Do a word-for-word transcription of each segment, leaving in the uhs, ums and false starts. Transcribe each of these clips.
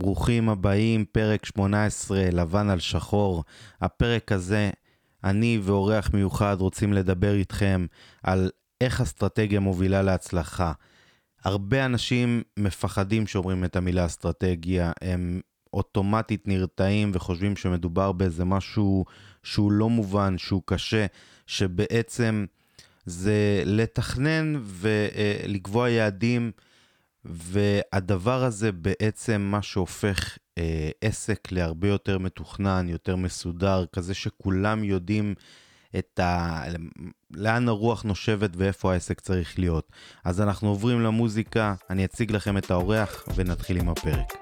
ברוכים הבאים, פרק שמונה עשרה, לבן על שחור. הפרק הזה, אני ואורח מיוחד רוצים לדבר איתכם על איך אסטרטגיה מובילה להצלחה. הרבה אנשים מפחדים שאומרים את המילה אסטרטגיה, הם אוטומטית נרתעים וחושבים שמדובר באיזה משהו שהוא לא מובן, שהוא קשה, שבעצם זה לתכנן ולקבוע יעדים, והדבר הזה בעצם מה שהופך אה, עסק להרבה יותר מתוכנן, יותר מסודר, כזה שכולם יודעים את ה... לאן הרוח נושבת ואיפה העסק צריך להיות. אז אנחנו עוברים למוזיקה, אני אציג לכם את האורח ונתחיל עם הפרק.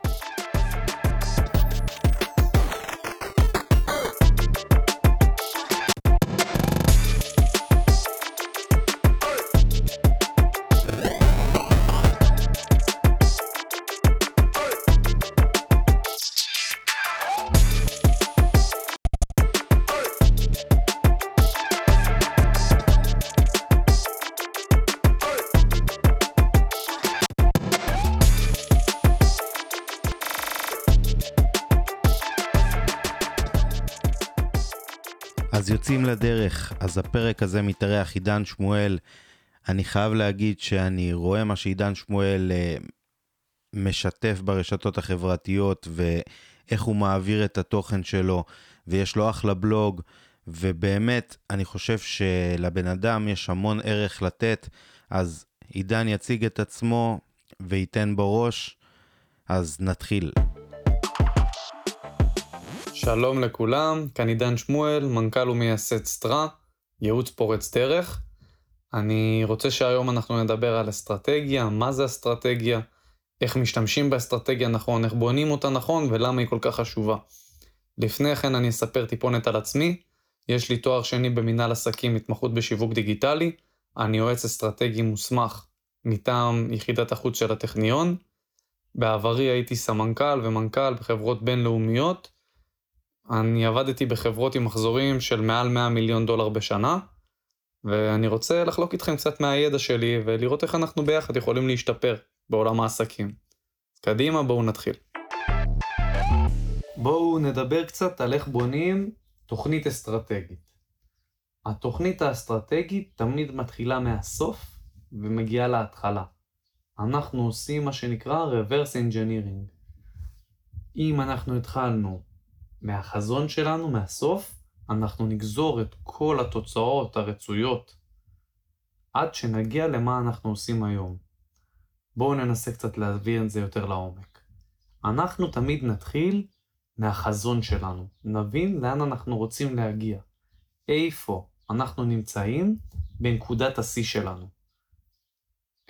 אז יוצאים לדרך, אז הפרק הזה מתארח עידן שמואל. אני חייב להגיד שאני רואה מה שעידן שמואל משתף ברשתות החברתיות, ואיך הוא מעביר את התוכן שלו, ויש לו אחלה בלוג, ובאמת אני חושב שלבן אדם יש המון ערך לתת. אז עידן יציג את עצמו וייתן בראש, אז נתחיל. שלום לכולם, כאן עידן שמואל, מנכ"ל ומייסד סטרא, ייעוץ פורץ דרך. אני רוצה שהיום אנחנו נדבר על אסטרטגיה, מה זה אסטרטגיה, איך משתמשים באסטרטגיה נכון, איך בונים אותה נכון ולמה היא כל כך חשובה. לפני כן אני אספר טיפונת על עצמי, יש לי תואר שני במנהל עסקים, התמחות בשיווק דיגיטלי, אני יועץ אסטרטגי מוסמך מטעם יחידת החוץ של הטכניון. בעברי הייתי סמנכ"ל ומנכ"ל בחברות בינלאומיות, אני עבדתי בחברות עם מחזורים של מעל מאה מיליון דולר בשנה, ואני רוצה לחלוק איתכם קצת מהידע שלי, ולראות איך אנחנו ביחד יכולים להשתפר בעולם העסקים. קדימה, בואו נתחיל. בואו נדבר קצת על איך בונים תוכנית אסטרטגית. התוכנית האסטרטגית תמיד מתחילה מהסוף ומגיעה להתחלה. אנחנו עושים מה שנקרא reverse engineering. אם אנחנו התחלנו מהחזון שלנו, מהסוף, אנחנו נגזור את כל התוצאות הרצויות עד שנגיע למה אנחנו עושים היום. בואו ננסה קצת להביא את זה יותר לעומק. אנחנו תמיד נתחיל מהחזון שלנו, נבין לאן אנחנו רוצים להגיע, איפה אנחנו נמצאים בנקודת השיא שלנו.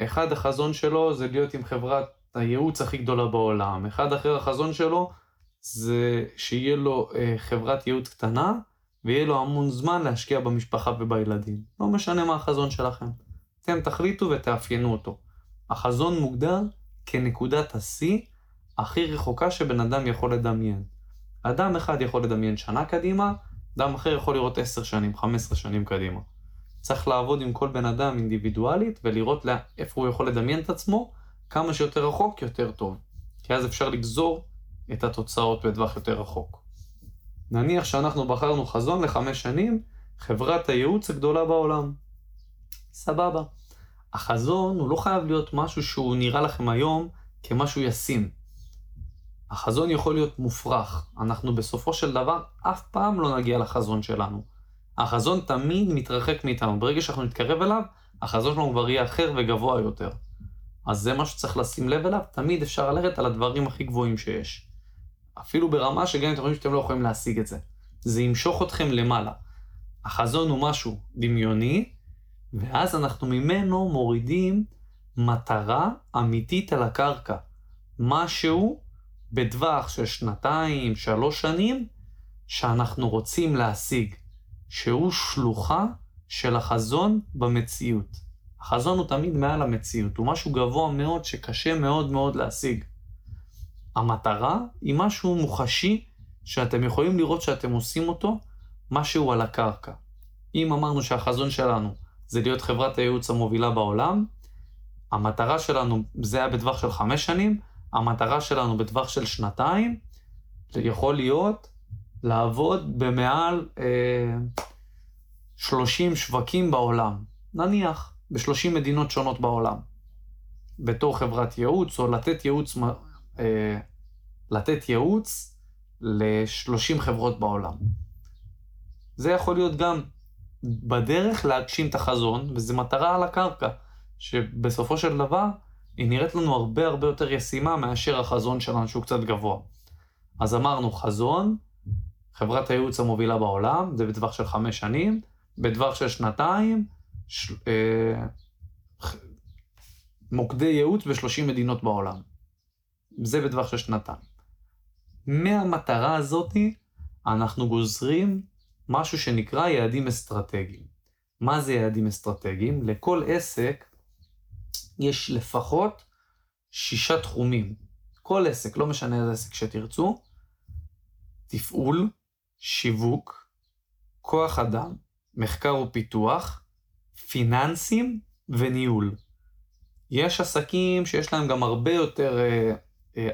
אחד החזון שלו זה להיות עם חברת הייעוץ הכי גדולה בעולם, אחד אחר החזון שלו זה שיהיה לו חברת ייעוץ קטנה, ויהיה לו המון זמן להשקיע במשפחה ובילדים. לא משנה מה החזון שלכם. אתם תחליטו ותאפיינו אותו. החזון מוגדר כנקודת השיא הכי רחוקה שבן אדם יכול לדמיין. אדם אחד יכול לדמיין שנה קדימה, אדם אחר יכול לראות עשר שנים, חמש עשרה שנים קדימה. צריך לעבוד עם כל בן אדם אינדיבידואלית, ולראות לא, איפה הוא יכול לדמיין את עצמו, כמה שיותר רחוק יותר טוב. כי אז אפשר לגזור את התוצאות בטווח יותר רחוק. נניח שאנחנו בחרנו חזון לחמש שנים, חברת הייעוץ הגדולה בעולם. סבבה. החזון הוא לא חייב להיות משהו שהוא נראה לכם היום כמשהו ישים. החזון יכול להיות מופרך. אנחנו בסופו של דבר אף פעם לא נגיע לחזון שלנו. החזון תמיד מתרחק מאיתנו. ברגע שאנחנו נתקרב אליו, החזון שלנו כבר יהיה אחר וגבוה יותר. אז זה משהו שצריך לשים לב אליו. תמיד אפשר ללכת על הדברים הכי גבוהים שיש. אפילו ברמה שגם אתם חושבים שאתם לא יכולים להשיג את זה. זה ימשוך אתכם למעלה. החזון הוא משהו דמיוני, ואז אנחנו ממנו מורידים מטרה אמיתית על הקרקע. משהו בטווח של שנתיים, שלוש שנים, שאנחנו רוצים להשיג, שהוא שלוחה של החזון במציאות. החזון הוא תמיד מעל המציאות, הוא משהו גבוה מאוד שקשה מאוד מאוד להשיג. המטרה היא משהו מוחשי שאתם יכולים לראות שאתם עושים אותו, משהו על הקרקע. אם אמרנו שהחזון שלנו זה להיות חברת הייעוץ המובילה בעולם, המטרה שלנו זה היה בטווח של חמש שנים, המטרה שלנו בטווח של שנתיים, יכול להיות לעבוד במעל אה, שלושים שווקים בעולם, נניח, ב-שלושים מדינות שונות בעולם, בתור חברת ייעוץ, או לתת ייעוץ, אה, לתת ייעוץ ל-שלושים חברות בעולם. זה יכול להיות גם בדרך להגשים את החזון, וזו מטרה על הקרקע, שבסופו של דבר היא נראית לנו הרבה הרבה יותר ישימה מאשר החזון שלנו, שהוא קצת גבוה. אז אמרנו חזון, חברת הייעוץ המובילה בעולם, זה בטווח של חמש שנים, בטווח של שנתיים, של, אה, מוקדי ייעוץ ב-שלושים מדינות בעולם. זה בטווח של שנתיים. מהמטרה הזאת אנחנו גוזרים משהו שנקרא יעדים אסטרטגיים. מה זה יעדים אסטרטגיים? לכל עסק יש לפחות שישה תחומים. כל עסק, לא משנה איזה עסק שתרצו, תפעול, שיווק, כוח אדם, מחקר ופיתוח, פיננסים וניהול. יש עסקים שיש להם גם הרבה יותר, אה, אה,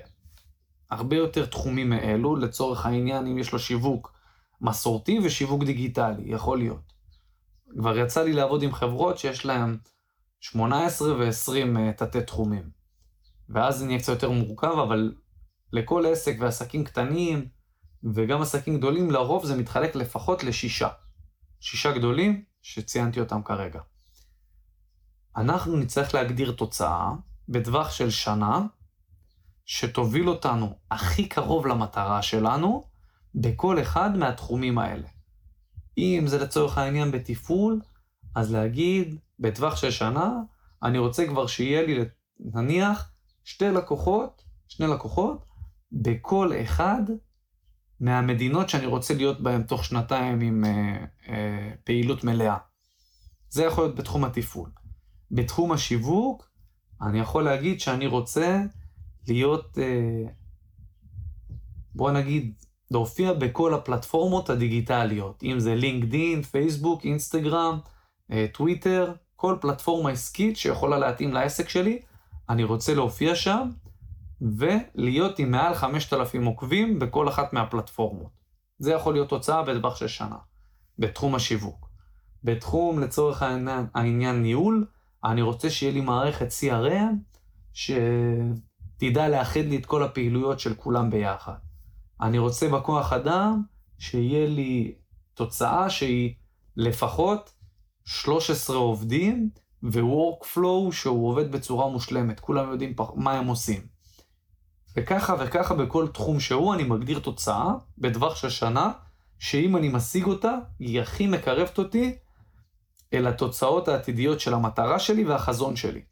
הרבה יותר תחומים מאלו, לצורך העניין אם יש לו שיווק מסורתי ושיווק דיגיטלי, יכול להיות. כבר יצא לי לעבוד עם חברות שיש להם שמונה עשרה ו-עשרים תתי תחומים. ואז זה נהיה קצת יותר מורכב, אבל לכל עסק ועסקים קטנים, וגם עסקים גדולים, לרוב זה מתחלק לפחות לשישה. שישה גדולים שציינתי אותם כרגע. אנחנו נצטרך להגדיר תוצאה בטווח של שנה, שתוביל אותנו הכי קרוב למטרה שלנו, בכל אחד מהתחומים האלה. אם זה לצורך העניין בתפעול, אז להגיד, בטווח של שנה, אני רוצה כבר שיהיה לי, נניח, שתי לקוחות, שני לקוחות, בכל אחד מהמדינות שאני רוצה להיות בהן תוך שנתיים עם אה, אה, פעילות מלאה. זה יכול להיות בתחום התפעול. בתחום השיווק, אני יכול להגיד שאני רוצה להיות, אה, בוא נגיד, להופיע בכל הפלטפורמות הדיגיטליות, אם זה לינקדין, פייסבוק, אינסטגרם, טוויטר, כל פלטפורמה עסקית שיכולה להתאים לעסק שלי, אני רוצה להופיע שם, ולהיות עם מעל חמשת אלפים עוקבים בכל אחת מהפלטפורמות. זה יכול להיות תוצאה בטווח של שנה, בתחום השיווק. בתחום לצורך העניין, העניין ניהול, אני רוצה שיהיה לי מערכת סי אר אם, שתדע לאחד לי את כל הפעילויות של כולם ביחד. אני רוצה בכוח אדם שיהיה לי תוצאה שהיא לפחות שלושה עשר עובדים ו-workflow שהוא עובד בצורה מושלמת, כולם יודעים מה הם עושים. וככה וככה בכל תחום שהוא אני מגדיר תוצאה בטווח של שנה, שאם אני משיג אותה היא הכי מקרבת אותי אל התוצאות העתידיות של המטרה שלי והחזון שלי.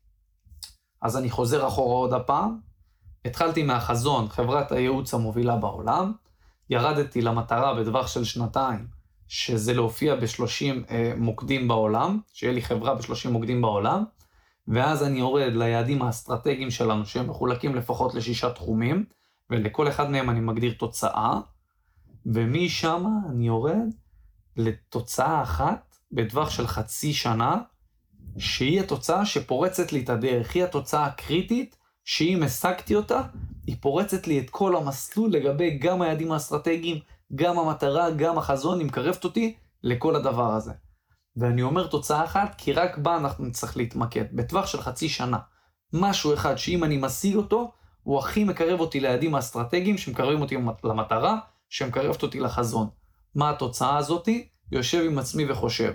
אז אני חוזר אחורה עוד הפעם, התחלתי מהחזון, חברת הייעוץ המובילה בעולם, ירדתי למטרה בטווח של שנתיים, שזה להופיע ב-שלושים אה, מוקדים בעולם, שיהיה לי חברה ב-שלושים מוקדים בעולם, ואז אני יורד ליעדים האסטרטגיים שלנו, שהם מחולקים לפחות לשישה תחומים, ולכל אחד מהם אני מגדיר תוצאה, ומשם אני יורד לתוצאה אחת, בטווח של חצי שנה, שהיא התוצאה שפורצת לי את הדרך, היא התוצאה הקריטית, שאם השגתי אותה, היא פורצת לי את כל המסלול לגבי גם היעדים האסטרטגיים, גם המטרה, גם החזון, היא מקרבת אותי לכל הדבר הזה. ואני אומר תוצאה אחת, כי רק בה אנחנו נצטרך להתמקד, בטווח של חצי שנה. משהו אחד שאם אני משיג אותו, הוא הכי מקרב אותי ליעדים האסטרטגיים, שמקרבים אותי למטרה, שמקרבת אותי לחזון. מה התוצאה הזאת? יושב עם עצמי וחושב.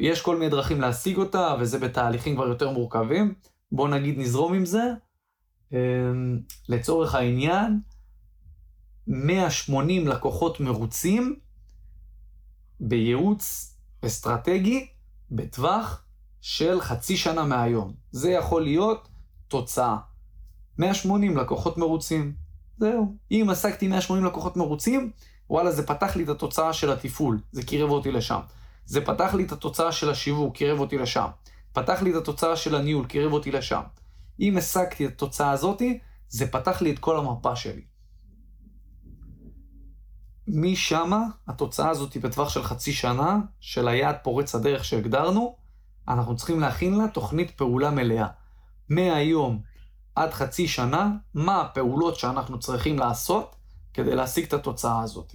יש כל מיני דרכים להשיג אותה, וזה בתהליכים כבר יותר מורכבים. בוא נגיד נזרום עם זה. לצורך העניין, מאה ושמונים לקוחות מרוצים בייעוץ אסטרטגי בטווח של חצי שנה מהיום. זה יכול להיות תוצאה. מאה ושמונים לקוחות מרוצים. זהו. אם עסקתי מאה ושמונים לקוחות מרוצים, וואלה, זה פתח לי את התוצאה של התפעול. זה קירב אותי לשם. זה פתח לי את התוצאה של השיווק, קירב אותי לשם. פתח לי את התוצאה של הניהול, קירב אותי לשם. אם עסקתי את התוצאה הזאת, זה פתח לי את כל המפה שלי. משם, התוצאה הזאת בטווח של חצי שנה, של היעד פורץ הדרך שהגדרנו, אנחנו צריכים להכין לה תוכנית פעולה מלאה. מהיום עד חצי שנה, מה הפעולות שאנחנו צריכים לעשות כדי להשיג את התוצאה הזאת.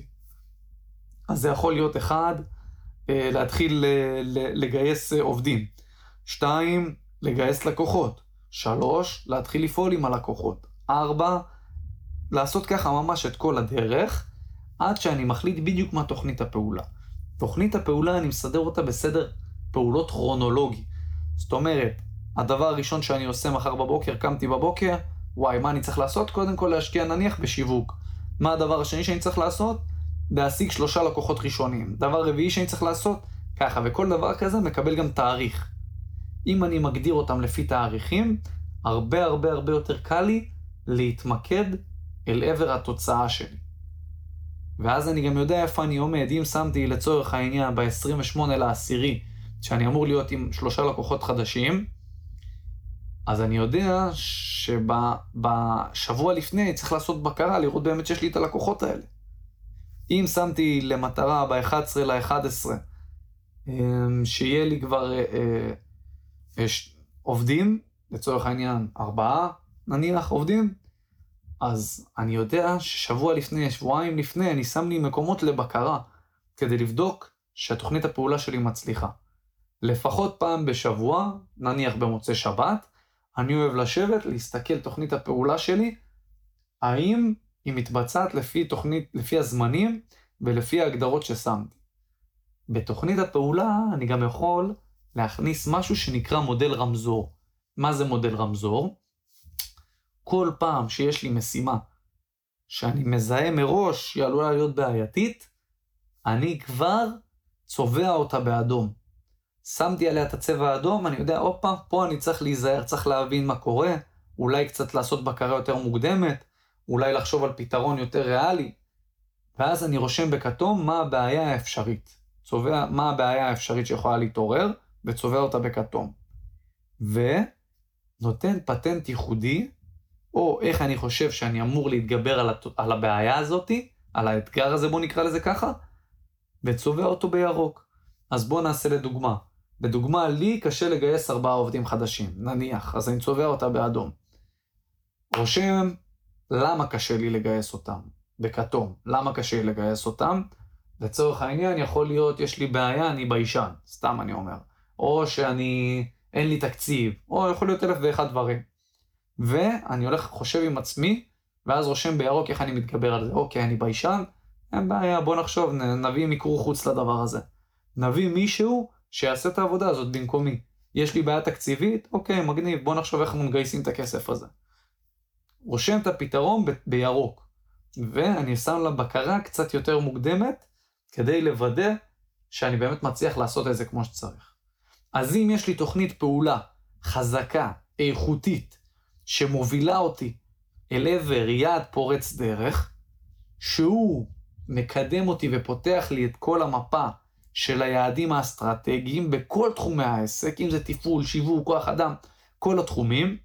אז זה יכול להיות אחד, להתחיל לגייס עובדים. שתיים, לגייס לקוחות. שלוש, להתחיל לפעול עם הלקוחות. ארבע, לעשות ככה ממש את כל הדרך, עד שאני מחליט בדיוק מה תוכנית הפעולה. תוכנית הפעולה, אני מסדר אותה בסדר פעולות כרונולוגי. זאת אומרת, הדבר הראשון שאני עושה מחר בבוקר, קמתי בבוקר, וואי, מה אני צריך לעשות? קודם כל להשקיע נניח בשיווק. מה הדבר השני שאני צריך לעשות? להשיג שלושה לקוחות ראשונים. דבר רביעי שאני צריך לעשות? ככה, וכל דבר כזה מקבל גם תאריך. אם אני מגדיר אותם לפי תאריכים, הרבה הרבה הרבה יותר קל לי להתמקד אל עבר התוצאה שלי. ואז אני גם יודע איפה אני עומד. אם שמתי לצורך העניין ב-עשרים ושמונה לעשירי, שאני אמור להיות עם שלושה לקוחות חדשים, אז אני יודע שבשבוע לפני צריך לעשות בקרה, לראות באמת שיש לי את הלקוחות האלה. אם שמתי למטרה ב-אחד עשר לאחד עשר, שיהיה לי כבר עובדים, לצורך העניין ארבעה, נניח עובדים, אז אני יודע ששבוע לפני, שבועיים לפני, אני שם לי מקומות לבקרה, כדי לבדוק שהתוכנית הפעולה שלי מצליחה. לפחות פעם בשבוע, נניח במוצאי שבת, אני אוהב לשבת, להסתכל תוכנית הפעולה שלי, האם היא מתבצעת לפי תוכנית, לפי הזמנים ולפי ההגדרות ששמתי. בתוכנית הפעולה אני גם יכול להכניס משהו שנקרא מודל רמזור. מה זה מודל רמזור? כל פעם שיש לי משימה שאני מזהה מראש היא עלולה להיות בעייתית, אני כבר צובע אותה באדום. שמתי עליה את הצבע האדום, אני יודע, אופה, פה אני צריך להיזהר, צריך להבין מה קורה, אולי קצת לעשות בקרה יותר מוקדמת, אולי לחשוב על פתרון יותר ריאלי, ואז אני רושם בכתום מה הבעיה האפשרית, צובע מה הבעיה האפשרית שיכולה להתעורר, וצובע אותה בכתום. ונותן פטנט ייחודי, או איך אני חושב שאני אמור להתגבר על, הת... על הבעיה הזאת, על האתגר הזה, בוא נקרא לזה ככה, וצובע אותו בירוק. אז בוא נעשה לדוגמה. לדוגמה, לי קשה לגייס ארבעה עובדים חדשים, נניח, אז אני צובע אותה באדום. רושם, למה קשה לי לגייס אותם? בכתום, למה קשה לי לגייס אותם? לצורך העניין, יכול להיות, יש לי בעיה, אני ביישן, סתם אני אומר. או שאני, אין לי תקציב, או יכול להיות אלף ואחד דברים. ואני הולך, חושב עם עצמי, ואז רושם בירוק איך אני מתגבר על זה. אוקיי, אני ביישן, אין בעיה, בוא נחשוב, נביא מיקור חוץ לדבר הזה. נביא מישהו שיעשה את העבודה הזאת במקומי. יש לי בעיה תקציבית? אוקיי, מגניב, בוא נחשוב איך מגייסים את הכסף הזה. רושם את הפתרון ב- בירוק, ואני שם לה בקרה קצת יותר מוקדמת, כדי לוודא שאני באמת מצליח לעשות את זה כמו שצריך. אז אם יש לי תוכנית פעולה חזקה, איכותית, שמובילה אותי אל עבר יעד פורץ דרך, שהוא מקדם אותי ופותח לי את כל המפה, של היעדים האסטרטגיים בכל תחומי העסק, אם זה תפעול, שיווק, כוח אדם, כל התחומים,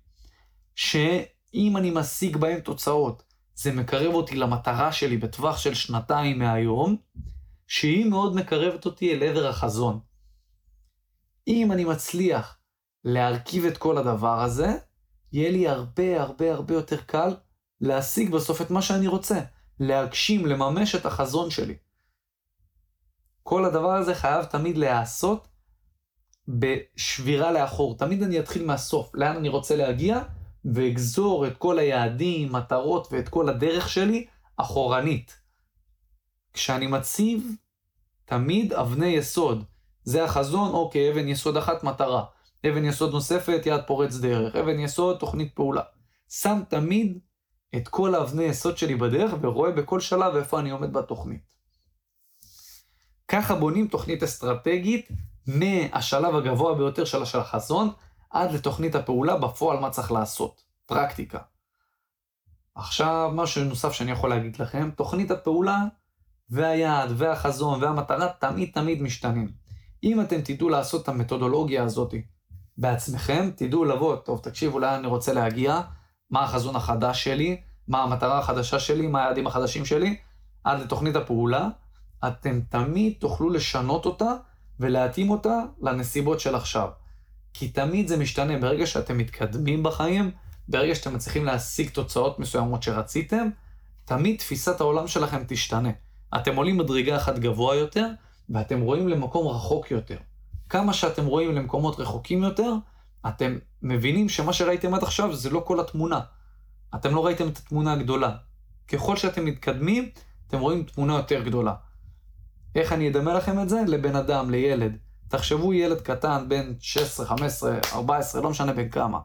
שאם אני משיג בהם תוצאות, זה מקרב אותי למטרה שלי בטווח של שנתיים מהיום, שהיא מאוד מקרבת אותי אל עבר החזון. אם אני מצליח להרכיב את כל הדבר הזה, יהיה לי הרבה הרבה הרבה יותר קל להשיג בסוף את מה שאני רוצה, להגשים, לממש את החזון שלי. כל הדבר הזה חייב תמיד להיעשות בשבירה לאחור. תמיד אני אתחיל מהסוף, לאן אני רוצה להגיע, ואגזור את כל היעדים, מטרות ואת כל הדרך שלי אחורנית. כשאני מציב תמיד אבני יסוד. זה החזון, אוקיי, אבן יסוד אחת מטרה, אבן יסוד נוספת יעד פורץ דרך, אבן יסוד תוכנית פעולה. שם תמיד את כל אבני יסוד שלי בדרך ורואה בכל שלב איפה אני עומד בתוכנית. ככה בונים תוכנית אסטרטגית מהשלב הגבוה ביותר של החזון עד לתוכנית הפעולה בפועל מה צריך לעשות. פרקטיקה. עכשיו משהו נוסף שאני יכול להגיד לכם, תוכנית הפעולה והיעד והחזון והמטרה תמיד תמיד משתנים. אם אתם תדעו לעשות את המתודולוגיה הזאת בעצמכם, תדעו לבוא, טוב תקשיבו לאן אני רוצה להגיע, מה החזון החדש שלי, מה המטרה החדשה שלי, מה היעדים החדשים שלי, עד לתוכנית הפעולה, אתם תמיד תוכלו לשנות אותה ולהתאים אותה לנסיבות של עכשיו. כי תמיד זה משתנה. ברגע שאתם מתקדמים בחיים, ברגע שאתם מצליחים להשיג תוצאות מסוימות שרציתם, תמיד תפיסת העולם שלכם תשתנה. אתם עולים מדרגה אחת גבוהה יותר, ואתם רואים למקום רחוק יותר. כמה שאתם רואים למקומות רחוקים יותר, אתם מבינים שמה שראיתם עד עכשיו זה לא כל התמונה. אתם לא ראיתם את התמונה הגדולה. ככל שאתם מתקדמים, אתם רואים תמונה יותר גדולה. איך אני אדמה לכם את זה? לבן אדם, לילד. תחשבו ילד קטן, בין שש עשרה, חמש עשרה, ארבע עשרה, לא משנה בין כמה.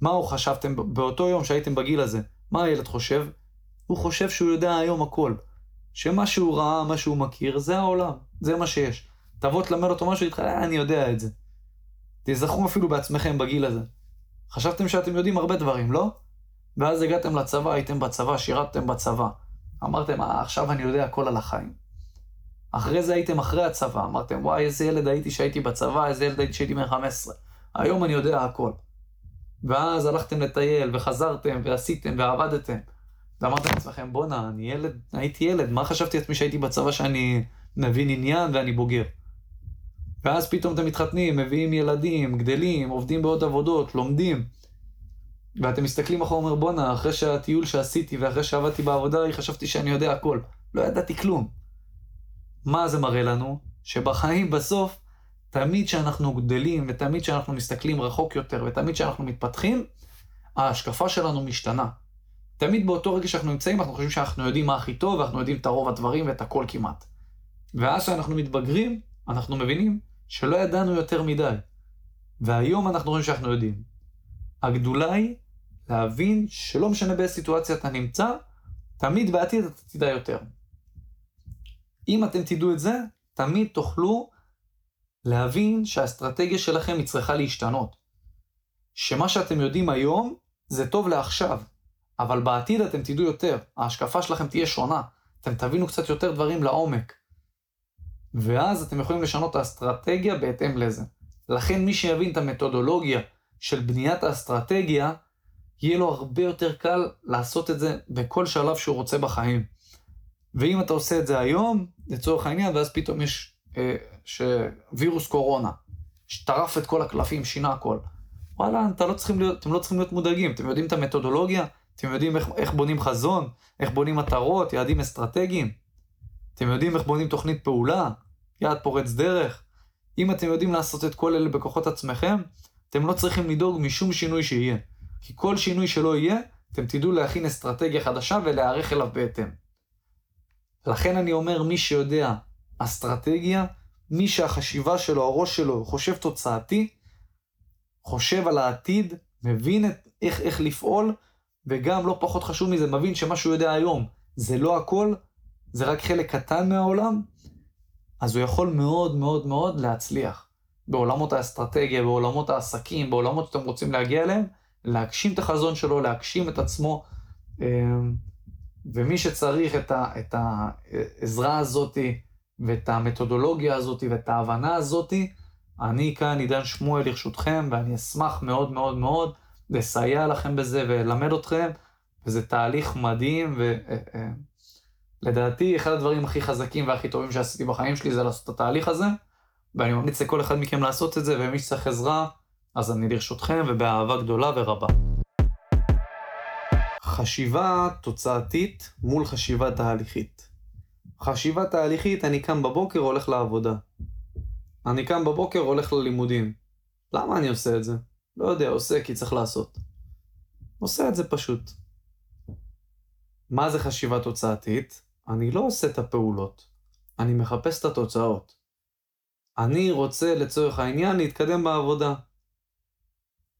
מה הוא חשבתם באותו יום שהייתם בגיל הזה? מה הילד חושב? הוא חושב שהוא יודע היום הכל. שמה שהוא ראה, מה שהוא מכיר, זה העולם. זה מה שיש. תבוא תלמד אותו משהו, תתחיל, אני יודע את זה. תזכרו אפילו בעצמכם בגיל הזה. חשבתם שאתם יודעים הרבה דברים, לא? ואז הגעתם לצבא, הייתם בצבא, שירתם בצבא. אמרתם, עכשיו אני יודע הכל על החיים. אחרי זה הייתם אחרי הצבא, אמרתם, וואי, איזה ילד הייתי שהייתי בצבא, איזה ילד הייתי שהייתי חמש עשרה. היום אני יודע הכל. ואז הלכתם לטייל, וחזרתם, ועשיתם, ועבדתם. ואמרתם לעצמכם, בונה, אני ילד, הייתי ילד, מה חשבתי עצמי שהייתי בצבא שאני מבין עניין ואני בוגר? ואז פתאום אתם מתחתנים, מביאים ילדים, גדלים, עובדים בעוד עבודות, לומדים. ואתם מסתכלים אחורה, אומר, בונה, אחרי שהטיול שעשיתי ואחרי שעבדתי בעבודה, חשבתי שאני יודע הכל. לא ידעתי כלום. מה זה מראה לנו? שבחיים בסוף, תמיד שאנחנו גדלים, ותמיד שאנחנו מסתכלים רחוק יותר, ותמיד שאנחנו מתפתחים, ההשקפה שלנו משתנה. תמיד באותו רגע שאנחנו נמצאים, אנחנו חושבים שאנחנו יודעים מה הכי טוב, ואנחנו יודעים את הרוב הדברים ואת הכל כמעט. ואז שאנחנו מתבגרים, אנחנו מבינים שלא ידענו יותר מדי. והיום אנחנו רואים שאנחנו יודעים. הגדולה היא להבין שלא משנה באיזה סיטואציה אתה נמצא, תמיד בעתיד אתה תדע יותר. אם אתם תדעו את זה, תמיד תוכלו להבין שהאסטרטגיה שלכם היא צריכה להשתנות. שמה שאתם יודעים היום זה טוב לעכשיו, אבל בעתיד אתם תדעו יותר, ההשקפה שלכם תהיה שונה, אתם תבינו קצת יותר דברים לעומק. ואז אתם יכולים לשנות את האסטרטגיה בהתאם לזה. לכן מי שיבין את המתודולוגיה של בניית האסטרטגיה, יהיה לו הרבה יותר קל לעשות את זה בכל שלב שהוא רוצה בחיים. ואם אתה עושה את זה היום, לצורך העניין, ואז פתאום יש אה, שווירוס קורונה, שטרף את כל הקלפים, שינה הכל. וואלה, אתה לא צריכים להיות, אתם לא צריכים להיות מודאגים, אתם יודעים את המתודולוגיה, אתם יודעים איך, איך בונים חזון, איך בונים מטרות, יעדים אסטרטגיים, אתם יודעים איך בונים תוכנית פעולה, יעד פורץ דרך. אם אתם יודעים לעשות את כל אלה בכוחות עצמכם, אתם לא צריכים לדאוג משום שינוי שיהיה. כי כל שינוי שלא יהיה, אתם תדעו להכין אסטרטגיה חדשה ולהערך אליו בהתאם. לכן אני אומר, מי שיודע אסטרטגיה, מי שהחשיבה שלו, הראש שלו, חושב תוצאתי, חושב על העתיד, מבין את, איך, איך לפעול, וגם לא פחות חשוב מזה, מבין שמה שהוא יודע היום, זה לא הכל, זה רק חלק קטן מהעולם, אז הוא יכול מאוד מאוד מאוד להצליח. בעולמות האסטרטגיה, בעולמות העסקים, בעולמות שאתם רוצים להגיע אליהם, להגשים את החזון שלו, להגשים את עצמו, ומי שצריך את, ה, את העזרה הזאת, ואת המתודולוגיה הזאת, ואת ההבנה הזאת, אני כאן, עידן שמואל, לרשותכם, ואני אשמח מאוד מאוד מאוד לסייע לכם בזה וללמד אתכם, וזה תהליך מדהים, ולדעתי אחד הדברים הכי חזקים והכי טובים שעשיתי בחיים שלי, זה לעשות את התהליך הזה, ואני ממליץ לכל אחד מכם לעשות את זה, ומי שצריך עזרה, אז אני לרשותכם, ובאהבה גדולה ורבה. חשיבה תוצאתית מול חשיבה תהליכית. חשיבה תהליכית, אני קם בבוקר, הולך לעבודה. אני קם בבוקר, הולך ללימודים. למה אני עושה את זה? לא יודע, עושה כי צריך לעשות. עושה את זה פשוט. מה זה חשיבה תוצאתית? אני לא עושה את הפעולות. אני מחפש את התוצאות. אני רוצה לצורך העניין להתקדם בעבודה.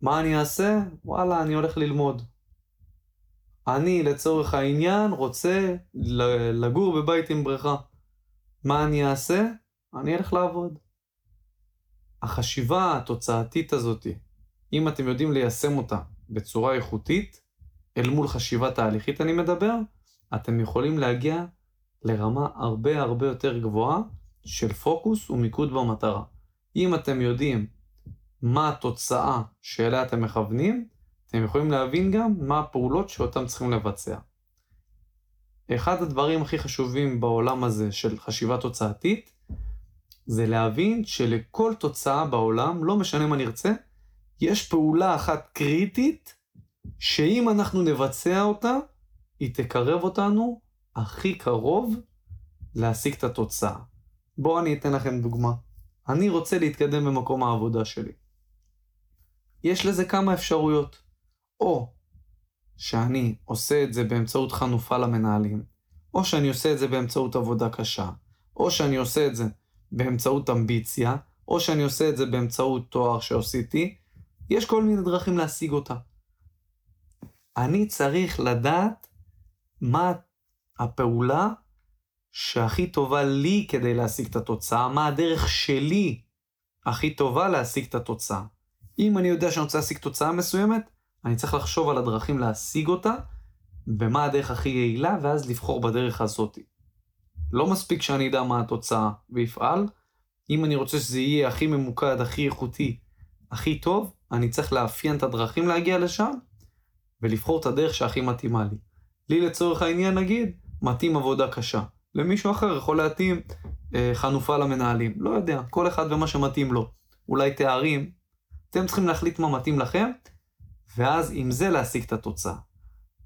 מה אני אעשה? וואלה, אני הולך ללמוד. אני לצורך העניין רוצה לגור בבית עם בריכה. מה אני אעשה? אני אלך לעבוד. החשיבה התוצאתית הזאת, אם אתם יודעים ליישם אותה בצורה איכותית, אל מול חשיבה תהליכית אני מדבר, אתם יכולים להגיע לרמה הרבה הרבה יותר גבוהה, של פוקוס ומיקוד במטרה. אם אתם יודעים מה התוצאה שאליה אתם מכוונים, אתם יכולים להבין גם מה הפעולות שאותם צריכים לבצע. אחד הדברים הכי חשובים בעולם הזה של חשיבה תוצאתית, זה להבין שלכל תוצאה בעולם, לא משנה מה נרצה, יש פעולה אחת קריטית שאם אנחנו נבצע אותה, היא תקרב אותנו הכי קרוב להשיג את התוצאה. בואו אני אתן לכם דוגמה. אני רוצה להתקדם במקום העבודה שלי. יש לזה כמה אפשרויות. או שאני עושה את זה באמצעות חנופה למנהלים, או שאני עושה את זה באמצעות עבודה קשה, או שאני עושה את זה באמצעות אמביציה, או שאני עושה את זה באמצעות תואר שעשיתי. יש כל מיני דרכים להשיג אותה. אני צריך לדעת מה הפעולה שהכי טובה לי כדי להשיג את התוצאה, מה הדרך שלי הכי טובה להשיג את התוצאה. אם אני יודע שאני רוצה להשיג תוצאה מסוימת, אני צריך לחשוב על הדרכים להשיג אותה, במה הדרך הכי יעילה, ואז לבחור בדרך הזאת. לא מספיק שאני יודע מה התוצאה ויפעל, אם אני רוצה שזה יהיה הכי ממוקד, הכי איכותי, הכי טוב, אני צריך לאפיין את הדרכים להגיע לשם, ולבחור את הדרך שהכי מתאימה לי. לי לצורך העניין נגיד, מתאים עבודה קשה. למישהו אחר יכול להתאים אה, חנופה למנהלים. לא יודע, כל אחד ומה שמתאים לו. אולי תארים, אתם צריכים להחליט מה מתאים לכם, ואז עם זה להשיג את התוצאה.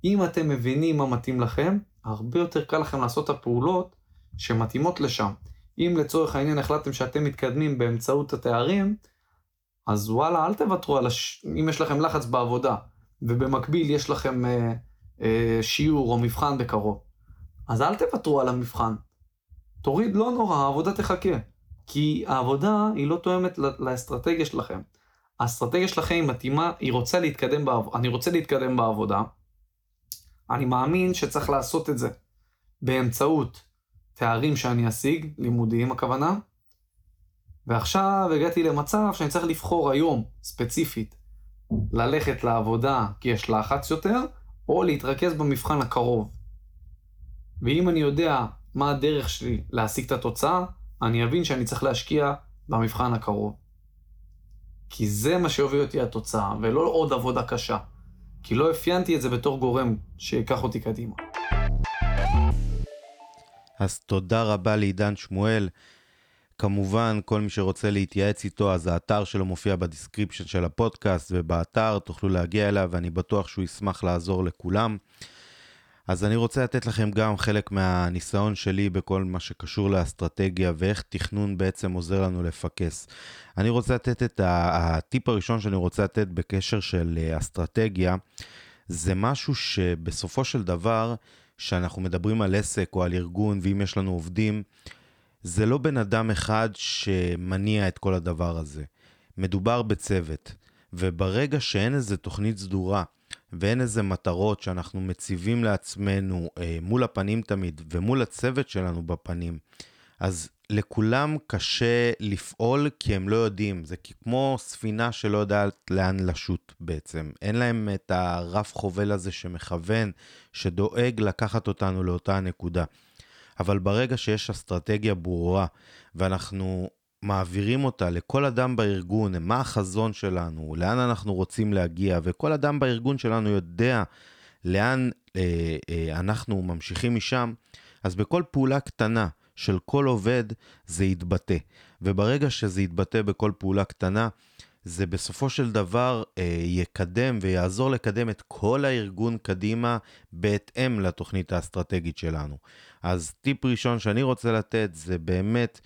אם אתם מבינים מה מתאים לכם, הרבה יותר קל לכם לעשות את הפעולות שמתאימות לשם. אם לצורך העניין החלטתם שאתם מתקדמים באמצעות התארים, אז וואלה, אל תוותרו על הש... אם יש לכם לחץ בעבודה, ובמקביל יש לכם אה, אה, שיעור או מבחן בקרוב. אז אל תוותרו על המבחן. תוריד, לא נורא, העבודה תחכה. כי העבודה היא לא תואמת לא, לאסטרטגיה שלכם. האסטרטגיה שלכם היא מתאימה, היא רוצה להתקדם בעבודה, אני רוצה להתקדם בעבודה. אני מאמין שצריך לעשות את זה באמצעות תארים שאני אשיג, לימודיים הכוונה. ועכשיו הגעתי למצב שאני צריך לבחור היום, ספציפית, ללכת לעבודה כי יש לחץ יותר, או להתרכז במבחן הקרוב. ואם אני יודע מה הדרך שלי להשיג את התוצאה, אני אבין שאני צריך להשקיע במבחן הקרוב. כי זה מה שיוביל אותי התוצאה, ולא עוד עבודה קשה. כי לא אפיינתי את זה בתור גורם שיקח אותי קדימה. אז תודה רבה לעידן שמואל. כמובן, כל מי שרוצה להתייעץ איתו, אז האתר שלו מופיע בדיסקריפשן של הפודקאסט, ובאתר תוכלו להגיע אליו, ואני בטוח שהוא ישמח לעזור לכולם. אז אני רוצה לתת לכם גם חלק מהניסיון שלי בכל מה שקשור לאסטרטגיה ואיך תכנון בעצם עוזר לנו לפקס. אני רוצה לתת את הטיפ הראשון שאני רוצה לתת בקשר של אסטרטגיה, זה משהו שבסופו של דבר, שאנחנו מדברים על עסק או על ארגון, ואם יש לנו עובדים, זה לא בן אדם אחד שמניע את כל הדבר הזה. מדובר בצוות, וברגע שאין איזה תוכנית סדורה, ואין איזה מטרות שאנחנו מציבים לעצמנו אה, מול הפנים תמיד ומול הצוות שלנו בפנים, אז לכולם קשה לפעול כי הם לא יודעים, זה כמו ספינה שלא יודעת לאן לשוט בעצם, אין להם את הרף חובל הזה שמכוון, שדואג לקחת אותנו לאותה הנקודה, אבל ברגע שיש אסטרטגיה ברורה ואנחנו מעבירים אותה לכל אדם בארגון, מה החזון שלנו, לאן אנחנו רוצים להגיע, וכל אדם בארגון שלנו יודע לאן אה, אה, אנחנו ממשיכים משם, אז בכל פעולה קטנה של כל עובד זה יתבטא, וברגע שזה יתבטא בכל פעולה קטנה, זה בסופו של דבר אה, יקדם ויעזור לקדם את כל הארגון קדימה בהתאם לתוכנית האסטרטגית שלנו. אז טיפ ראשון שאני רוצה לתת זה באמת,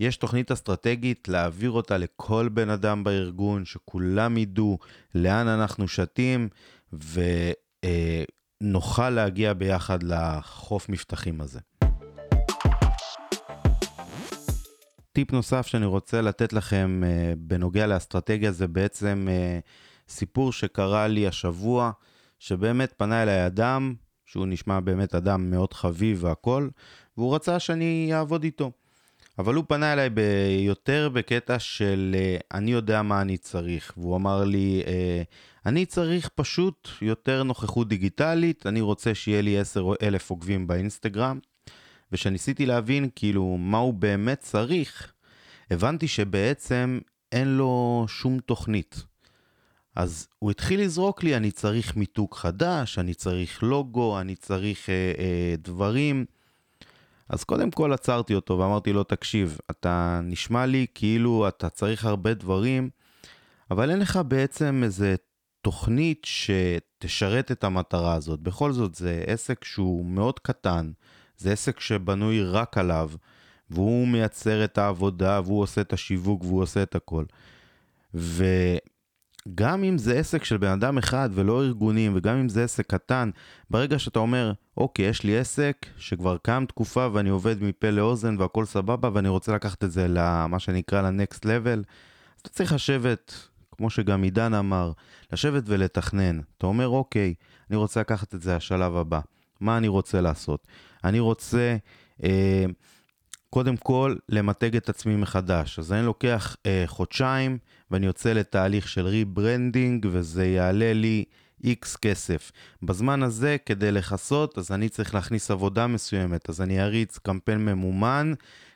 יש תוכנית אסטרטגית להעביר אותה לכל בן אדם בארגון, שכולם ידעו לאן אנחנו שתים, ונוכל להגיע ביחד לחוף מבטחים הזה. טיפ נוסף שאני רוצה לתת לכם בנוגע לאסטרטגיה, זה בעצם סיפור שקרה לי השבוע, שבאמת פנה אליי אדם, שהוא נשמע באמת אדם מאוד חביב והכל, והוא רצה שאני אעבוד איתו. אבל הוא פנה אליי ביותר בקטע של אני יודע מה אני צריך, והוא אמר לי, אני צריך פשוט יותר נוכחות דיגיטלית, אני רוצה שיהיה לי עשרת אלפים עוקבים באינסטגרם, ושניסיתי להבין כאילו מה הוא באמת צריך, הבנתי שבעצם אין לו שום תוכנית. אז הוא התחיל לזרוק לי, אני צריך מיתוג חדש, אני צריך לוגו, אני צריך אה, אה, דברים, אז קודם כל עצרתי אותו ואמרתי לו, תקשיב, אתה נשמע לי כאילו אתה צריך הרבה דברים, אבל אין לך בעצם איזה תוכנית שתשרת את המטרה הזאת. בכל זאת זה עסק שהוא מאוד קטן, זה עסק שבנוי רק עליו, והוא מייצר את העבודה, והוא עושה את השיווק, והוא עושה את הכל. וגם אם זה עסק של בן אדם אחד ולא ארגונים, וגם אם זה עסק קטן, ברגע שאתה אומר, אוקיי, יש לי עסק שכבר קם תקופה ואני עובד מפה לאוזן והכל סבבה, ואני רוצה לקחת את זה למה שנקרא לנקסט לבל, אז אתה צריך לשבת, כמו שגם עידן אמר, לשבת ולתכנן. אתה אומר, אוקיי, אני רוצה לקחת את זה השלב הבא. מה אני רוצה לעשות? אני רוצה... אה, קודם כל, למתג את עצמי מחדש. אז אני לוקח אה, חודשיים, ואני יוצא לתהליך של ריברנדינג, וזה יעלה לי איקס כסף. בזמן הזה, כדי לחסות, אז אני צריך להכניס עבודה מסוימת. אז אני אריץ קמפיין ממומן,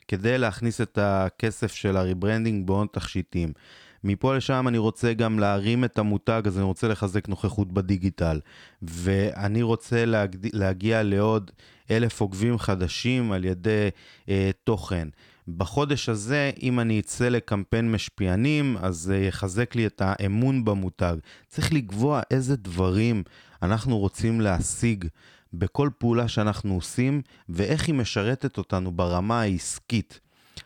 כדי להכניס את הכסף של הריברנדינג בעוד תכשיטים. מפה לשם אני רוצה גם להרים את המותג, אז אני רוצה לחזק נוכחות בדיגיטל. ואני רוצה להגד... להגיע לעוד אלף עוקבים חדשים על ידי אה, תוכן. בחודש הזה, אם אני אצא לקמפיין משפיענים, אז זה יחזק לי את האמון במותג. צריך לקבוע איזה דברים אנחנו רוצים להשיג בכל פעולה שאנחנו עושים, ואיך היא משרתת אותנו ברמה העסקית.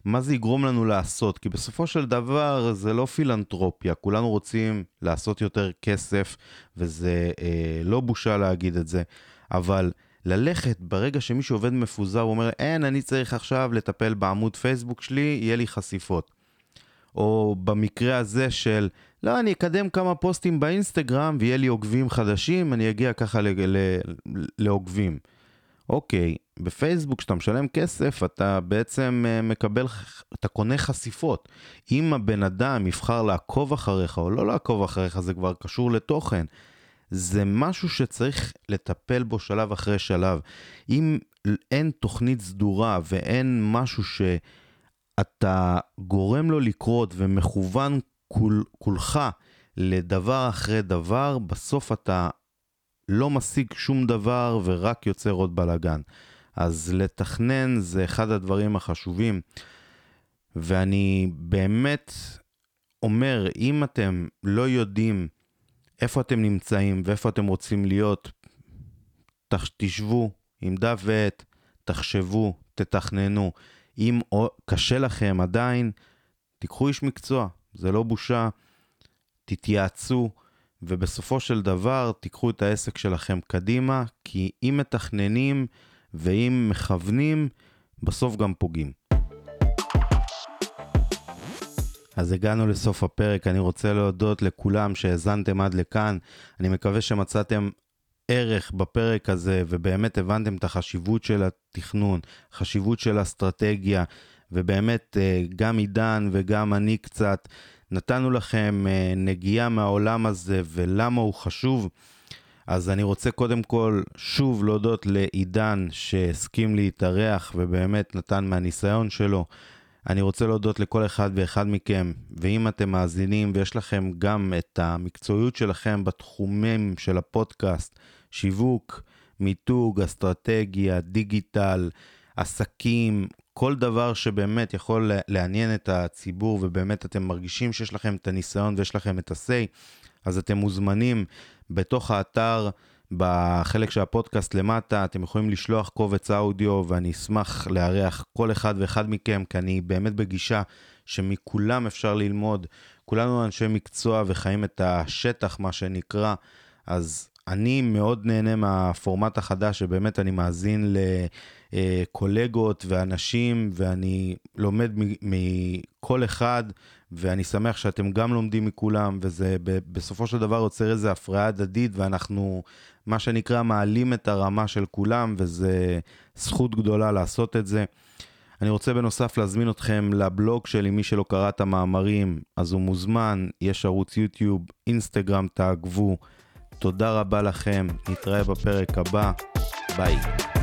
מה זה יגרום לנו לעשות? כי בסופו של דבר זה לא פילנטרופיה, כולנו רוצים לעשות יותר כסף, וזה אה, לא בושה להגיד את זה, אבל ללכת ברגע שמישהו עובד מפוזר, הוא אומר, אין, אני צריך עכשיו לטפל בעמוד פייסבוק שלי, יהיה לי חשיפות. או במקרה הזה של, לא, אני אקדם כמה פוסטים באינסטגרם, ויהיה לי עוקבים חדשים, אני אגיע ככה לעוקבים. אוקיי, בפייסבוק שאתה משלם כסף, אתה בעצם מקבל, אתה קונה חשיפות. אם הבן אדם יבחר לעקוב אחריך או לא לעקוב אחריך, זה כבר קשור לתוכן. זה משהו שצריך לטפל בו שלב אחרי שלב. אם אין תוכנית סדורה ואין משהו שאתה גורם לו לקרות ומכוון כול, כולך לדבר אחרי דבר, בסוף אתה לא משיג שום דבר ורק יוצר עוד בלגן. אז לתכנן זה אחד הדברים החשובים. ואני באמת אומר, אם אתם לא יודעים איפה אתם נמצאים ואיפה אתם רוצים להיות, תשבו עם דף ועט, תחשבו, תתכננו. אם קשה לכם עדיין, תיקחו איש מקצוע, זה לא בושה, תתייעצו, ובסופו של דבר תיקחו את העסק שלכם קדימה, כי אם מתכננים ואם מכוונים, בסוף גם פוגעים. אז הגענו לסוף הפרק, אני רוצה להודות לכולם שהזנתם עד לכאן, אני מקווה שמצאתם ערך בפרק הזה, ובאמת הבנתם את החשיבות של התכנון, חשיבות של אסטרטגיה, ובאמת גם עידן וגם אני קצת נתנו לכם נגיעה מהעולם הזה ולמה הוא חשוב. אז אני רוצה קודם כל שוב להודות לעידן שהסכים להתארח ובאמת נתן מהניסיון שלו. אני רוצה להודות לכל אחד ואחד מכם, ואם אתם מאזינים ויש לכם גם את המקצועיות שלכם בתחומים של הפודקאסט, שיווק, מיתוג, אסטרטגיה, דיגיטל, עסקים, כל דבר שבאמת יכול לעניין את הציבור ובאמת אתם מרגישים שיש לכם את הניסיון ויש לכם את הסי, אז אתם מוזמנים בתוך האתר, בחלק של הפודקאסט למטה, אתם יכולים לשלוח קובץ אודיו ואני אשמח לארח כל אחד ואחד מכם, כי אני באמת בגישה שמכולם אפשר ללמוד, כולנו אנשי מקצוע וחיים את השטח מה שנקרא, אז אני מאוד נהנה מהפורמט החדש שבאמת אני מאזין לקולגות ואנשים ואני לומד מכל אחד ואני שמח שאתם גם לומדים מכולם וזה בסופו של דבר יוצר איזה הפרעה הדדית ואנחנו מה שנקרא מעלים את הרמה של כולם וזה זכות גדולה לעשות את זה. אני רוצה בנוסף להזמין אתכם לבלוג שלי, מי שלא קרא את המאמרים אז הוא מוזמן, יש ערוץ יוטיוב, אינסטגרם, תעקבו. תודה רבה לכם, נתראה בפרק הבא, ביי.